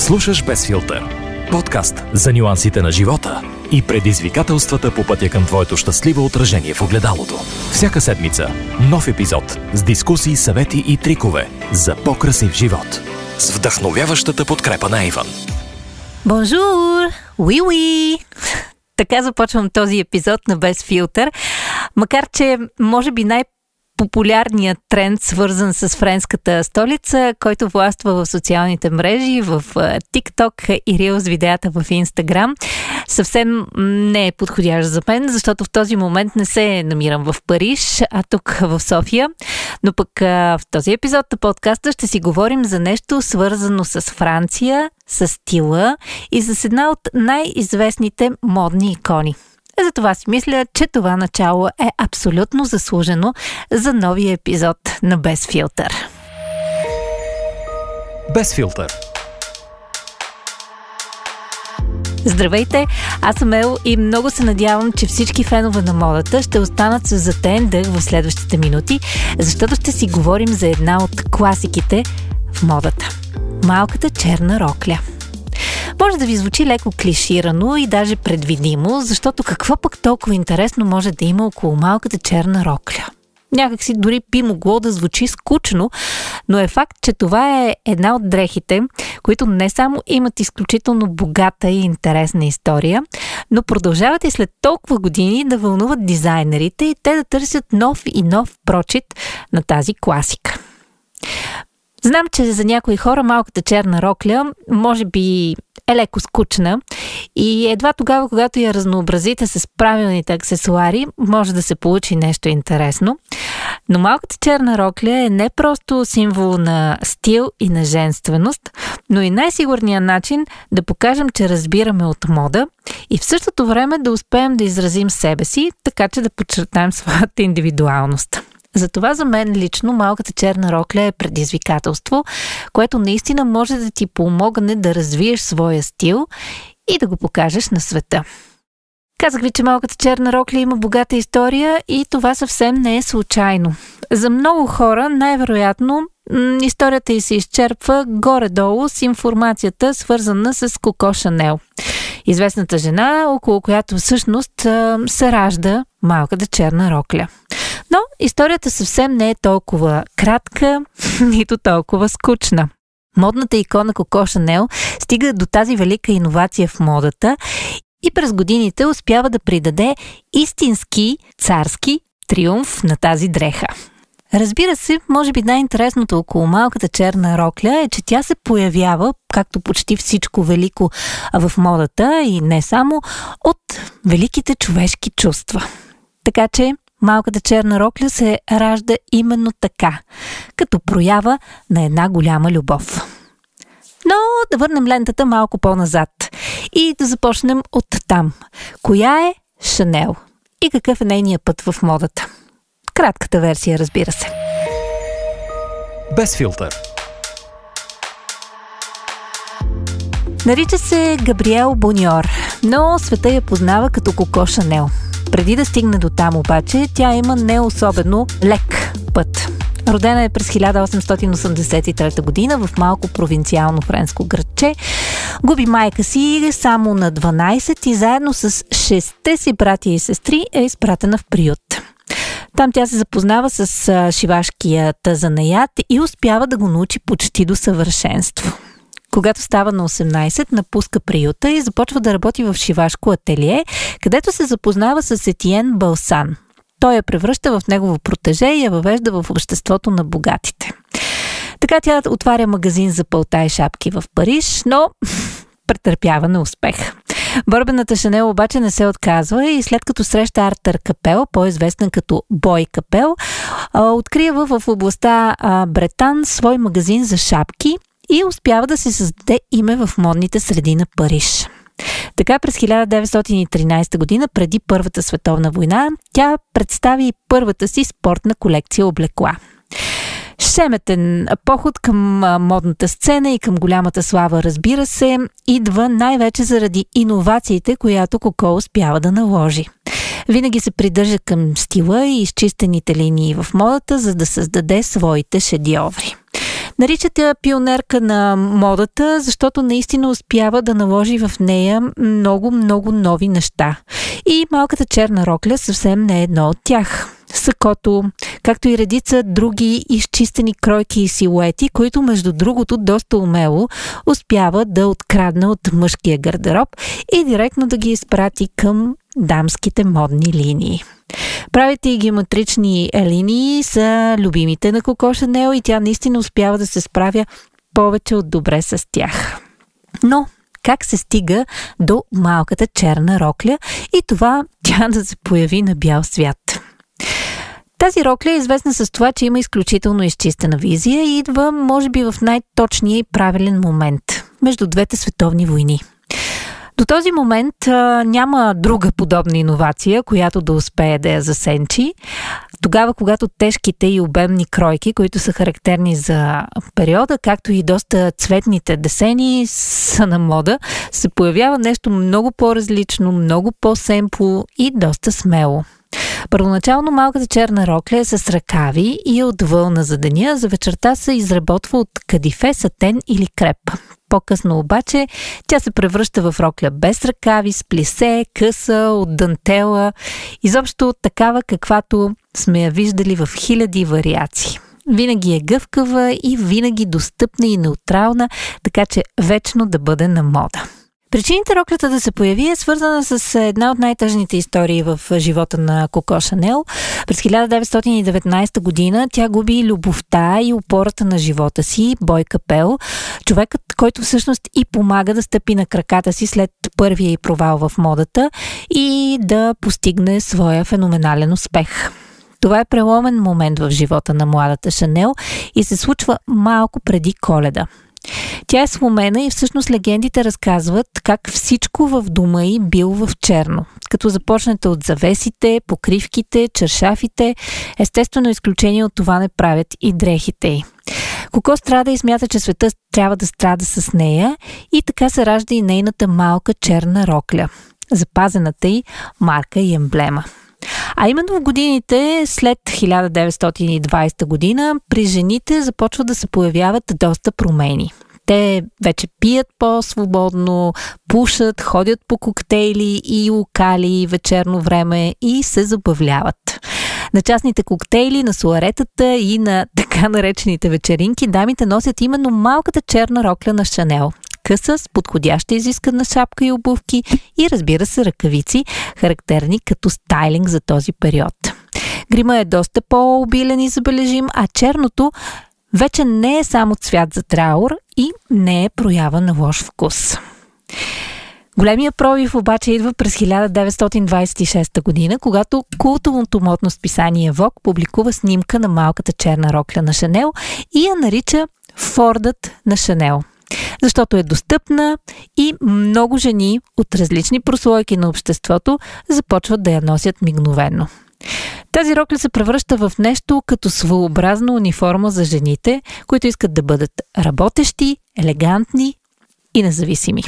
Слушаш Без филтър. Подкаст за нюансите на живота и предизвикателствата по пътя към твоето щастливо отражение в огледалото. Всяка седмица нов епизод с дискусии, съвети и трикове за по-красив живот. С вдъхновяващата подкрепа на Avon. Бонжур! Уи-уи! Така започвам този епизод на Без филтър. Макар че може би популярният тренд, свързан с френската столица, който властва в социалните мрежи, в TikTok и Reels видеята в Instagram, съвсем не е подходящ за мен, защото в този момент не се намирам в Париж, а тук в София. Но пък в този епизод на подкаста ще си говорим за нещо свързано с Франция, с стила и с една от най-известните модни икони. Затова си мисля, че това начало е абсолютно заслужено за новия епизод на Без филтър. Без филтър. Здравейте, аз съм Ел и много се надявам, че всички фенове на модата ще останат с затаен дъх в следващите минути, защото ще си говорим за една от класиките в модата. Малката черна рокля. Може да ви звучи леко клиширано и даже предвидимо, защото какво пък толкова интересно може да има около малката черна рокля? Някак си дори би могло да звучи скучно, но е факт, че това е една от дрехите, които не само имат изключително богата и интересна история, но продължават и след толкова години да вълнуват дизайнерите и те да търсят нов и нов прочит на тази класика. Знам, че за някои хора малката черна рокля може би е леко скучна и едва тогава, когато я разнообразите с правилните аксесуари, може да се получи нещо интересно. Но малката черна рокля е не просто символ на стил и на женственост, но и най-сигурният начин да покажем, че разбираме от мода и в същото време да успеем да изразим себе си, така че да подчертаем своята индивидуалност. Затова за мен лично малката черна рокля е предизвикателство, което наистина може да ти помогне да развиеш своя стил и да го покажеш на света. Казах ви, че малката черна рокля има богата история и това съвсем не е случайно. За много хора най-вероятно историята ѝ се изчерпва горе-долу с информацията, свързана с Коко Шанел. Известната жена, около която всъщност се ражда малката черна рокля. Но историята съвсем не е толкова кратка, нито толкова скучна. Модната икона Коко Шанел стига до тази велика иновация в модата и през годините успява да придаде истински царски триумф на тази дреха. Разбира се, може би най-интересното около малката черна рокля е, че тя се появява, както почти всичко велико в модата и не само, от великите човешки чувства. Така че малката черна рокля се ражда именно така, като проява на една голяма любов. Но да върнем лентата малко по-назад и да започнем от там. Коя е Шанел и какъв е нейният път в модата? Кратката версия, разбира се. Без филтър. Нарича се Габриел Боньор, но света я познава като Коко Шанел. Преди да стигне до там обаче, тя има не особено лек път. Родена е през 1883 година в малко провинциално френско градче. Губи майка си само на 12 и заедно с 6-те си братя и сестри е изпратена в приют. Там тя се запознава с шивашкият занаят и успява да го научи почти до съвършенство. Когато става на 18, напуска приюта и започва да работи в шивашко ателие, където се запознава с Етиен Балсан. Той я превръща в негово протеже и я въвежда в обществото на богатите. Така тя отваря магазин за палта и шапки в Париж, но претърпява неуспех. Бърбената Шанел обаче не се отказва и след като среща Артър Капел, по-известен като Бой Капел, открива в областта Бретан свой магазин за шапки и успява да се създаде име в модните среди на Париж. Така през 1913 година, преди Първата световна война, тя представи и първата си спортна колекция облекла. Шеметен поход към модната сцена и към голямата слава, разбира се, идва най-вече заради иновациите, която Коко успява да наложи. Винаги се придържа към стила и изчистените линии в модата, за да създаде своите шедьоври. Наричат я пионерка на модата, защото наистина успява да наложи в нея много нови неща. И малката черна рокля съвсем не е едно от тях. Сакото, както и редица други изчистени кройки и силуети, които между другото доста умело успява да открадне от мъжкия гардероб и директно да ги изпрати към дамските модни линии. Правите и геометрични линии са любимите на Коко Шанел и тя наистина успява да се справя повече от добре с тях. Но как се стига до малката черна рокля и това тя да се появи на бял свят? Тази рокля е известна с това, че има изключително изчистена визия и идва, може би, в най-точния и правилен момент между двете световни войни. До този момент няма друга подобна иновация, която да успее да я засенчи. Тогава, когато тежките и обемни кройки, които са характерни за периода, както и доста цветните десени са на мода, се появява нещо много по-различно, много по-семпло и доста смело. Първоначално малката черна рокля е с ръкави и е от вълна за деня, за вечерта се изработва от кадифе, сатен или креп. По-късно обаче тя се превръща в рокля без ръкави, с плисе, къса, от дантела, изобщо такава каквато сме я виждали в хиляди вариации. Винаги е гъвкава и винаги достъпна и неутрална, така че вечно да бъде на мода. Причината роклята да се появи е свързана с една от най-тъжните истории в живота на Коко Шанел. През 1919 година тя губи любовта и опората на живота си, Бой Капел, човекът, който всъщност и помага да стъпи на краката си след първия ѝ провал в модата и да постигне своя феноменален успех. Това е преломен момент в живота на младата Шанел и се случва малко преди Коледа. Тя е сломена и всъщност легендите разказват как всичко в дома ѝ било в черно. Като започнете от завесите, покривките, чершафите, естествено изключение от това не правят и дрехите ѝ. Коко страда и смята, че света трябва да страда с нея и така се ражда и нейната малка черна рокля, запазената ѝ марка и емблема. А именно в годините след 1920 година при жените започват да се появяват доста промени. Те вече пият по-свободно, пушат, ходят по коктейли и локали вечерно време и се забавляват. На частните коктейли, на суаретата и на така наречените вечеринки дамите носят именно малката черна рокля на Шанел. Къса с подходяща изискана шапка и обувки и, разбира се, ръкавици, характерни като стайлинг за този период. Грима е доста по-обилен и забележим, а черното вече не е само цвят за траур и не е проява на лош вкус. Големия пробив обаче идва през 1926 година, когато култовото модно списание Vogue публикува снимка на малката черна рокля на Шанел и я нарича Фордът на Шанел. Защото е достъпна и много жени от различни прослойки на обществото започват да я носят мигновено. Тази рокля се превръща в нещо като своеобразна униформа за жените, които искат да бъдат работещи, елегантни и независими.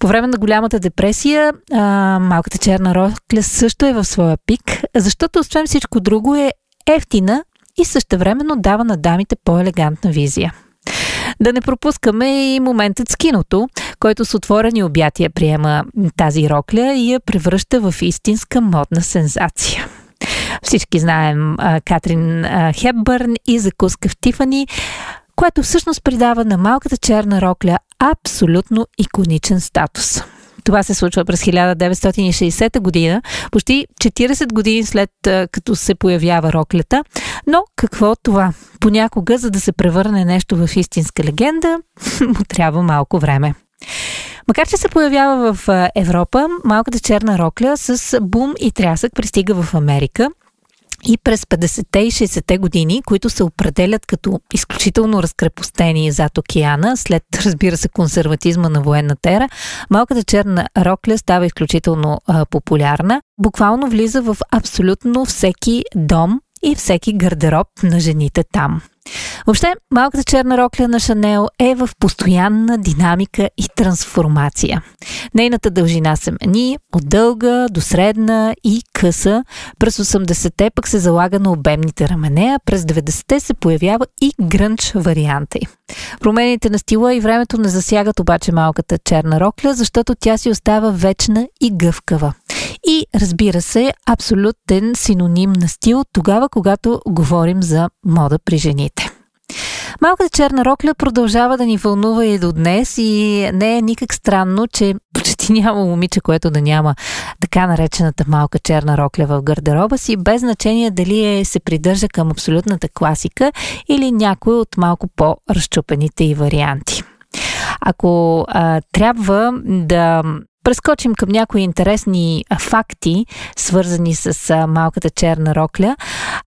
По време на голямата депресия малката черна рокля също е в своя пик, защото освен всичко друго е евтина и същевременно дава на дамите по-елегантна визия. Да не пропускаме и моментът с киното, който с отворени обятия приема тази рокля и я превръща в истинска модна сензация. Всички знаем Катрин Хепбърн и закуска в Тифани, което всъщност придава на малката черна рокля абсолютно иконичен статус. Това се случва през 1960 година, почти 40 години след като се появява роклята. Но какво от това? Понякога, за да се превърне нещо в истинска легенда, му трябва малко време. Макар че се появява в Европа, малката черна рокля с бум и трясък пристига в Америка. И през 50-те и 60-те години, които се определят като изключително разкрепостени зад океана, след, разбира се, консерватизма на военната ера, малката черна рокля става изключително популярна. Буквално влиза в абсолютно всеки дом и всеки гардероб на жените там. Въобще, малката черна рокля на Шанел е в постоянна динамика и трансформация. Нейната дължина се мени от дълга до средна и къса. През 80-те пък се залага на обемните рамене, а през 90-те се появява и грънч варианта й. Промените на стила и времето не засягат обаче малката черна рокля, защото тя си остава вечна и гъвкава. И, разбира се, абсолютен синоним на стил тогава, когато говорим за мода при жените. Малката черна рокля продължава да ни вълнува и до днес и не е никак странно, че почти няма момиче, което да няма така наречената малка черна рокля в гардероба си, без значение дали се придържа към абсолютната класика или някой от малко по-разчупените и варианти. Ако трябва да прескочим към някои интересни факти, свързани с малката черна рокля,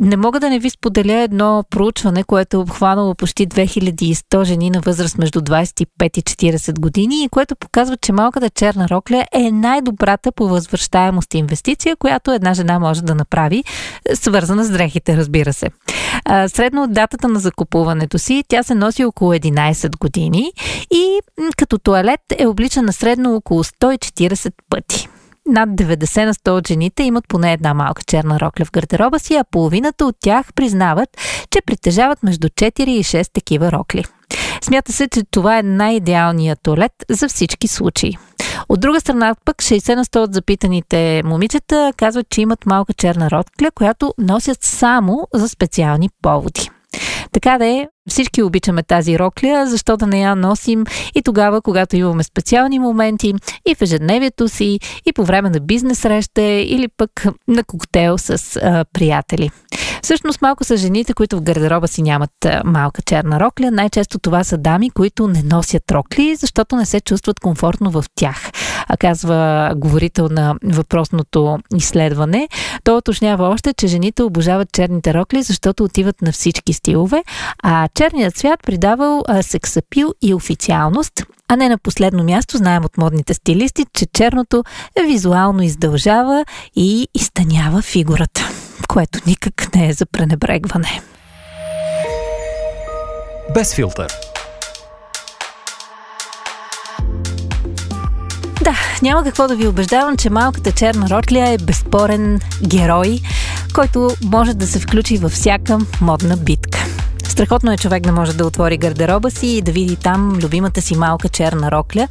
не мога да не ви споделя едно проучване, което е обхванало почти 2100 жени на възраст между 25 и 40 години и което показва, че малката черна рокля е най-добрата по възвръщаемост инвестиция, която една жена може да направи, свързана с дрехите, разбира се. Средно от датата на закупуването си тя се носи около 11 години и като тоалет е обличана средно около 140 пъти. Над 90% от жените имат поне една малка черна рокля в гардероба си, а половината от тях признават, че притежават между 4 и 6 такива рокли. Смята се, че това е най-идеалният тоалет за всички случаи. От друга страна пък 60% от запитаните момичета казват, че имат малка черна рокля, която носят само за специални поводи. Така да е, всички обичаме тази рокля, защо да не я носим и тогава, когато имаме специални моменти и в ежедневието си, и по време на бизнес среща или пък на коктейл с приятели. Всъщност малко са жените, които в гардероба си нямат малка черна рокля. Най-често това са дами, които не носят рокли, защото не се чувстват комфортно в тях. Казва говорител на въпросното изследване. Той уточнява още, че жените обожават черните рокли, защото отиват на всички стилове, а черният цвят придавал сексапил и официалност. А не на последно място, знаем от модните стилисти, че черното визуално издължава и изтънява фигурата, което никак не е за пренебрегване. Без филтър. Да, няма какво да ви убеждавам, че малката черна рокля е безспорен герой, който може да се включи във всяка модна битка. Страхотно е човек да може да отвори гардероба си и да види там любимата си малка черна рокля.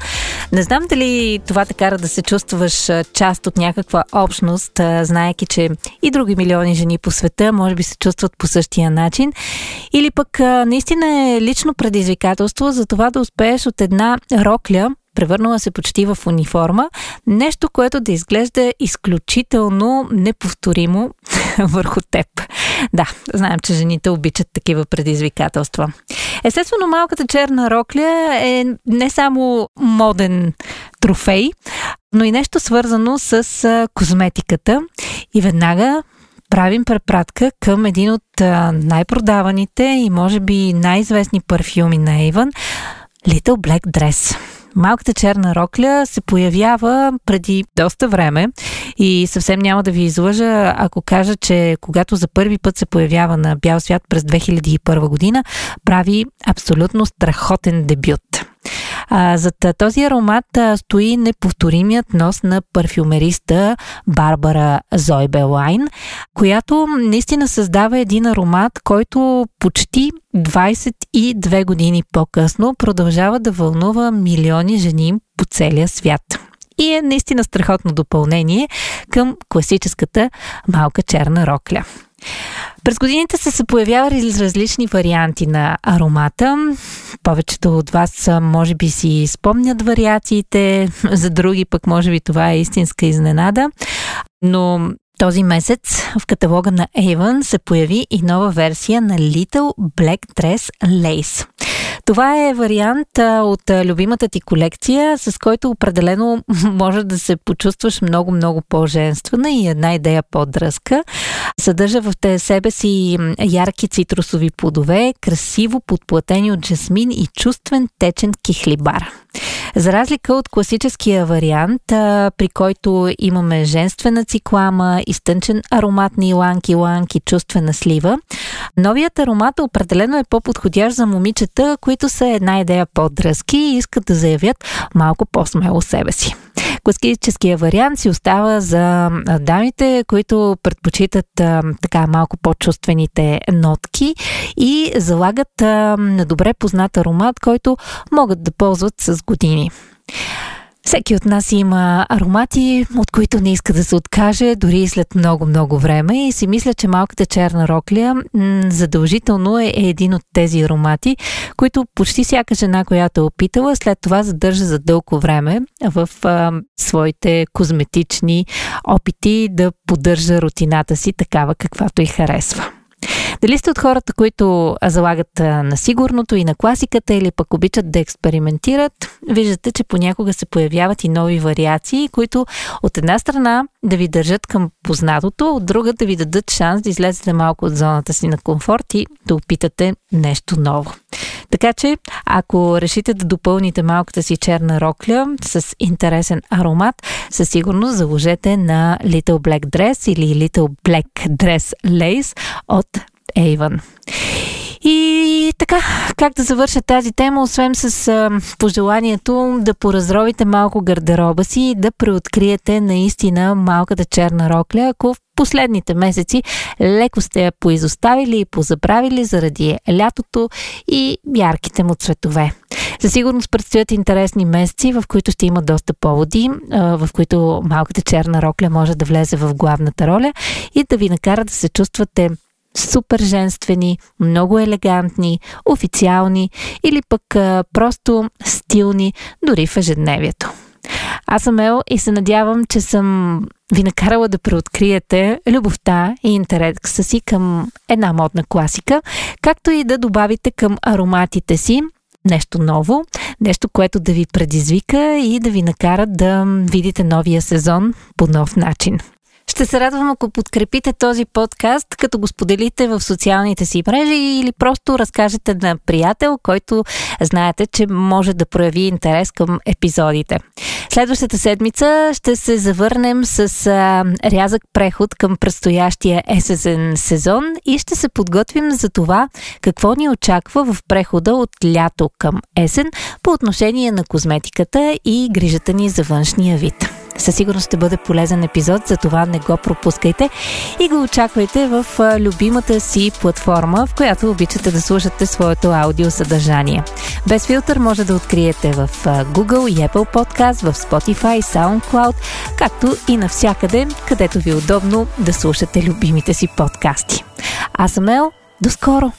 Не знам дали това те кара да се чувстваш част от някаква общност, знаеки, че и други милиони жени по света може би се чувстват по същия начин. Или пък наистина е лично предизвикателство за това да успееш от една рокля, превърнала се почти в униформа, нещо, което да изглежда изключително неповторимо върху теб. Да, знаем, че жените обичат такива предизвикателства. Естествено, малката черна рокля е не само моден трофей, но и нещо свързано с козметиката. И веднага правим препратка към един от най-продаваните и може би най-известни парфюми на Avon – Little Black Dress. Малката черна рокля се появява преди доста време и съвсем няма да ви излъжа, ако кажа, че когато за първи път се появява на бял свят през 2001 година, прави абсолютно страхотен дебют. Зад този аромат стои неповторимият нос на парфюмериста Барбара Зойбелайн, която наистина създава един аромат, който почти 22 години по-късно продължава да вълнува милиони жени по целия свят. И е наистина страхотно допълнение към класическата малка черна рокля. През годините се появявали различни варианти на аромата. Повечето от вас може би си спомнят вариациите, за други пък може би това е истинска изненада. Но този месец в каталога на Avon се появи и нова версия на Little Black Dress Lace. Това е вариант от любимата ти колекция, с който определено може да се почувстваш много-много по-женствена и една идея по-дръзка. Съдържа в себе си ярки цитрусови плодове, красиво подплатени от жасмин и чувствен течен кихлибар. За разлика от класическия вариант, при който имаме женствена циклама, изтънчен аромат на иланг-иланг и чувствена слива, новият аромат определено е по-подходящ за момичета, които са една идея по-дръзки и искат да заявят малко по-смело себе си. Класическия вариант си остава за дамите, които предпочитат така малко по-чувствените нотки и залагат на добре познат аромат, който могат да ползват с години. Всеки от нас има аромати, от които не иска да се откаже, дори след много-много време, и си мисля, че малката черна рокля задължително е един от тези аромати, които почти всяка жена, която е опитала, след това задържа за дълго време в своите козметични опити да поддържа рутината си такава, каквато й харесва. Дали сте от хората, които залагат на сигурното и на класиката, или пък обичат да експериментират, виждате, че понякога се появяват и нови вариации, които от една страна да ви държат към познатото, от друга да ви дадат шанс да излезете малко от зоната си на комфорт и да опитате нещо ново. Така че, ако решите да допълните малката си черна рокля с интересен аромат, със сигурност заложете на Little Black Dress или Little Black Dress Lace от Avon. И така, как да завърша тази тема, освен с пожеланието да поразровите малко гардероба си и да преоткриете наистина малката черна рокля, ако в последните месеци леко сте я поизоставили и позабравили заради лятото и ярките му цветове. Със сигурност предстоят интересни месеци, в които ще има доста поводи, в които малката черна рокля може да влезе в главната роля и да ви накара да се чувствате супер женствени, много елегантни, официални или пък просто стилни, дори в ежедневието. Аз съм Ел и се надявам, че съм ви накарала да преоткриете любовта и интереса си към една модна класика, както и да добавите към ароматите си нещо ново, нещо, което да ви предизвика и да ви накара да видите новия сезон по нов начин. Ще се радвам, ако подкрепите този подкаст, като го споделите в социалните си мрежи или просто разкажете на приятел, който знаете, че може да прояви интерес към епизодите. Следващата седмица ще се завърнем с рязък преход към предстоящия есенен сезон и ще се подготвим за това какво ни очаква в прехода от лято към есен по отношение на козметиката и грижата ни за външния вид. Със сигурност ще бъде полезен епизод, затова не го пропускайте и го очаквайте в любимата си платформа, в която обичате да слушате своето аудиосъдържание. Без филтър може да откриете в Google и Apple Podcast, в Spotify, SoundCloud, както и навсякъде, където ви е удобно да слушате любимите си подкасти. Аз съм Ел, до скоро!